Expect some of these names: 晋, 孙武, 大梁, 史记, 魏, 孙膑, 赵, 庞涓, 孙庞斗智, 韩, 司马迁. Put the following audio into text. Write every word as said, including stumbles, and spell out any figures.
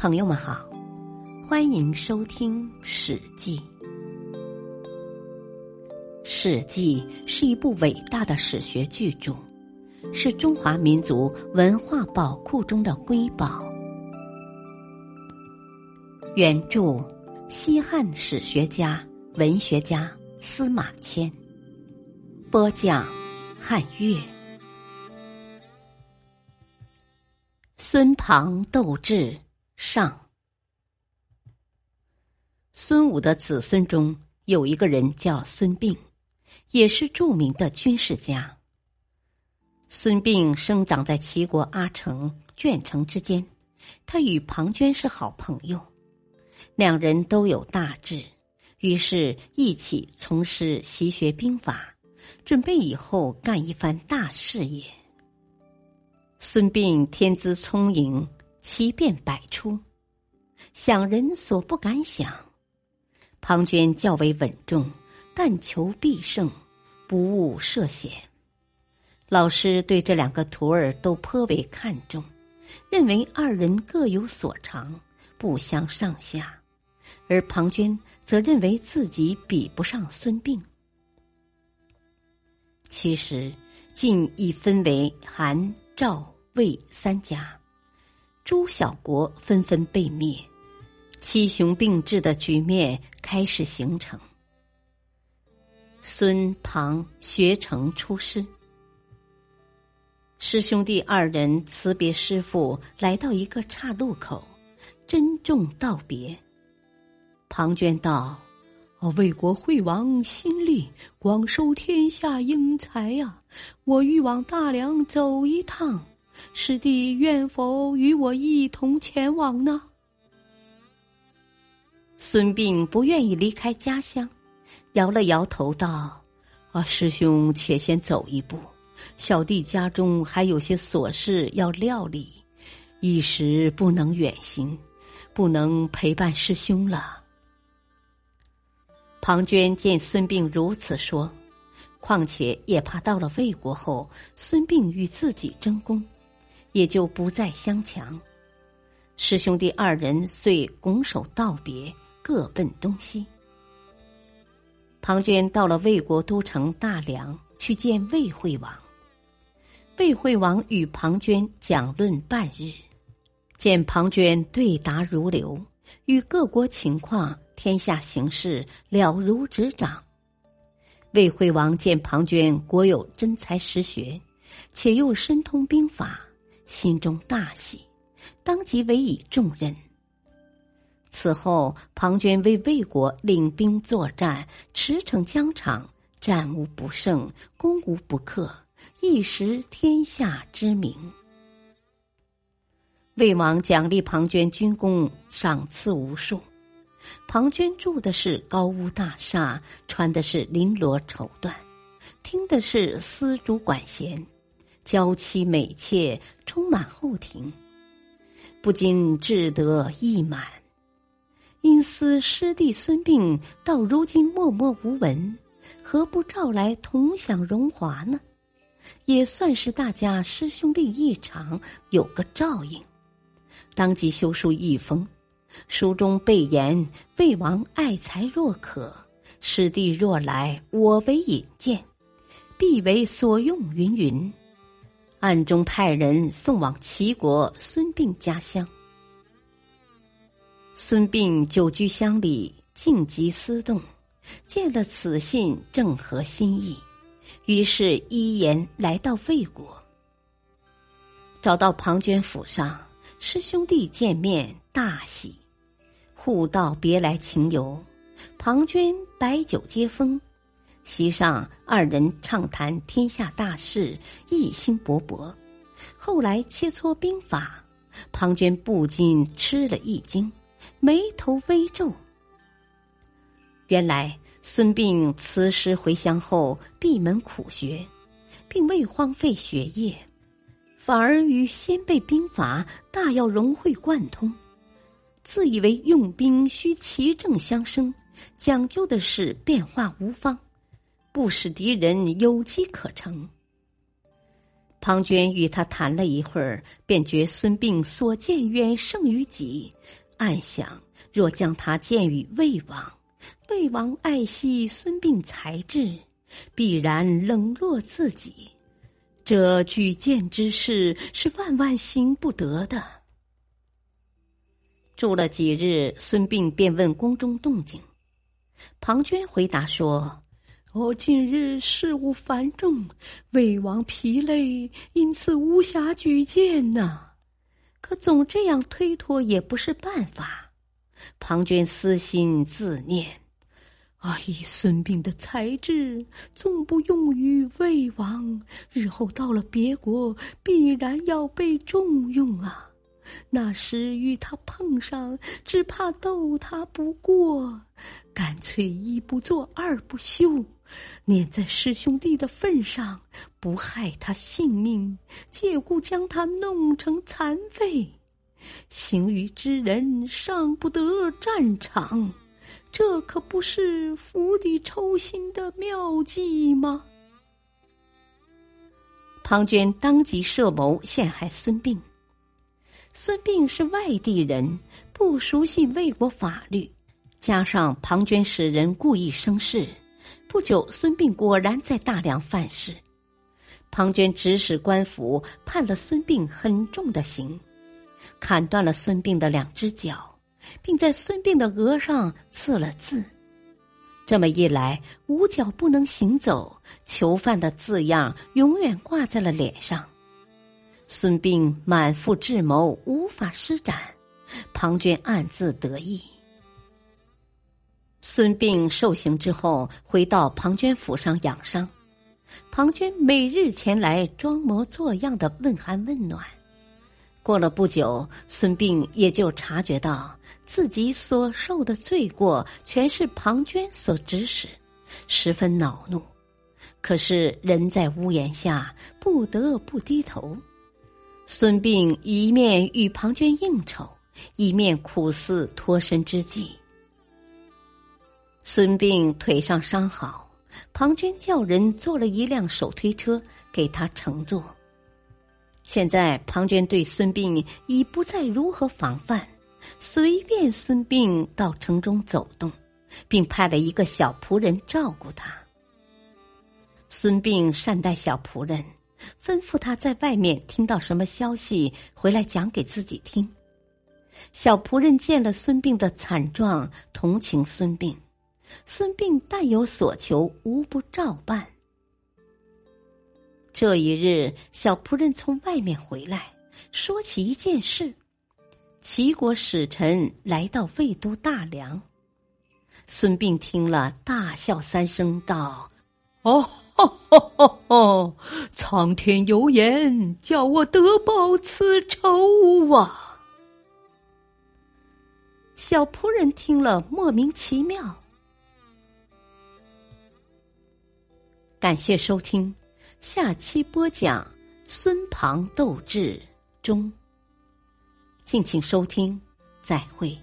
朋友们好，欢迎收听史记。史记是一部伟大的史学巨著，是中华民族文化宝库中的瑰宝。原著西汉史学家、文学家司马迁，播讲汉乐。孙庞斗智上。孙武的子孙中有一个人叫孙膑，也是著名的军事家。孙膑生长在齐国阿城、鄄城之间，他与庞涓是好朋友，两人都有大志，于是一起从事习学兵法，准备以后干一番大事业。孙膑天资聪颖，奇变百出，想人所不敢想。庞涓较为稳重，但求必胜，不务涉险。老师对这两个徒儿都颇为看重，认为二人各有所长，不相上下。而庞涓则认为自己比不上孙膑。其实，晋亦分为韩、赵、魏三家，诸小国纷纷被灭。七雄并峙的局面开始形成。孙庞学成出师，师兄弟二人辞别师父，来到一个岔路口，珍重道别。庞涓道：“魏国惠王新立，广收天下英才啊！我欲往大梁走一趟，师弟愿否与我一同前往呢？”孙膑不愿意离开家乡，摇了摇头道：“啊，师兄且先走一步，小弟家中还有些琐事要料理，一时不能远行，不能陪伴师兄了。”庞涓见孙膑如此说，况且也怕到了魏国后，孙膑与自己争功，也就不再相强。师兄弟二人遂拱手道别，各奔东西。庞涓到了魏国都城大梁，去见魏惠王。魏惠王与庞涓讲论半日，见庞涓对答如流，与各国情况、天下形势了如指掌。魏惠王见庞涓国有真才实学，且又深通兵法，心中大喜，当即委以重任。此后，庞涓为魏国领兵作战，驰骋疆场，战无不胜，攻无不克，一时天下知名。魏王奖励庞涓军功，赏赐无数。庞涓住的是高屋大厦，穿的是绫罗绸缎，听的是丝竹管弦，娇妻美妾，充满后庭，不禁志得意满。因思师弟孙膑到如今默默无闻，何不召来同享荣华呢？也算是大家师兄弟一场，有个照应。当即修书一封，书中备言：“魏王爱才若渴，师弟若来，我为引荐，必为所用。”云云，暗中派人送往齐国孙膑家乡。孙膑久居乡里，静极思动，见了此信正合心意，于是依言来到魏国，找到庞涓府上，师兄弟见面大喜，互道别来情由。庞涓摆酒接风，席上二人畅谈天下大事，一心勃勃。后来切磋兵法，庞涓不禁吃了一惊，眉头微皱。原来孙膑辞师回乡后，闭门苦学，并未荒废学业，反而与先辈兵法大要融会贯通。自以为用兵需奇正相生，讲究的是变化无方，不使敌人有机可乘。庞涓与他谈了一会儿，便觉孙膑所见远胜于己，暗想若将他荐与魏王，魏王爱惜孙膑才智，必然冷落自己，这举荐之事是万万行不得的。住了几日，孙膑便问宫中动静。庞涓回答说：我近日事务繁重，魏王疲累，因此无暇举荐呐。可总这样推脱也不是办法。庞涓私心自念：啊，以孙膑的才智，纵不用于魏王，日后到了别国，必然要被重用啊。那时与他碰上，只怕斗他不过，干脆一不做二不休。念在师兄弟的份上，不害他性命，借故将他弄成残废。行于之人尚不得战场，这可不是釜底抽薪的妙计吗？庞涓当即设谋陷害孙膑。孙膑是外地人，不熟悉魏国法律，加上庞涓使人故意生事，不久孙膑果然在大梁犯事。庞涓指使官府判了孙膑很重的刑，砍断了孙膑的两只脚，并在孙膑的额上刺了字。这么一来，无脚不能行走，囚犯的字样永远挂在了脸上。孙膑满腹智谋，无法施展，庞涓暗自得意。孙膑受刑之后，回到庞涓府上养伤。庞涓每日前来，装模作样的问寒问暖。过了不久，孙膑也就察觉到自己所受的罪过全是庞涓所指使，十分恼怒。可是人在屋檐下，不得不低头。孙膑一面与庞涓应酬，一面苦思脱身之计。孙膑腿上伤好，庞涓叫人做了一辆手推车给他乘坐。现在庞涓对孙膑已不再如何防范，随便孙膑到城中走动，并派了一个小仆人照顾他。孙膑善待小仆人，吩咐他在外面听到什么消息回来讲给自己听。小仆人见了孙膑的惨状，同情孙膑，孙膑但有所求，无不照办。这一日，小仆人从外面回来，说起一件事：齐国使臣来到魏都大梁。孙膑听了，大笑三声，道：“哦吼吼吼吼！苍天有眼，叫我得报此仇啊！”小仆人听了，莫名其妙。感谢收听。下期播讲孙庞斗智中，敬请收听，再会。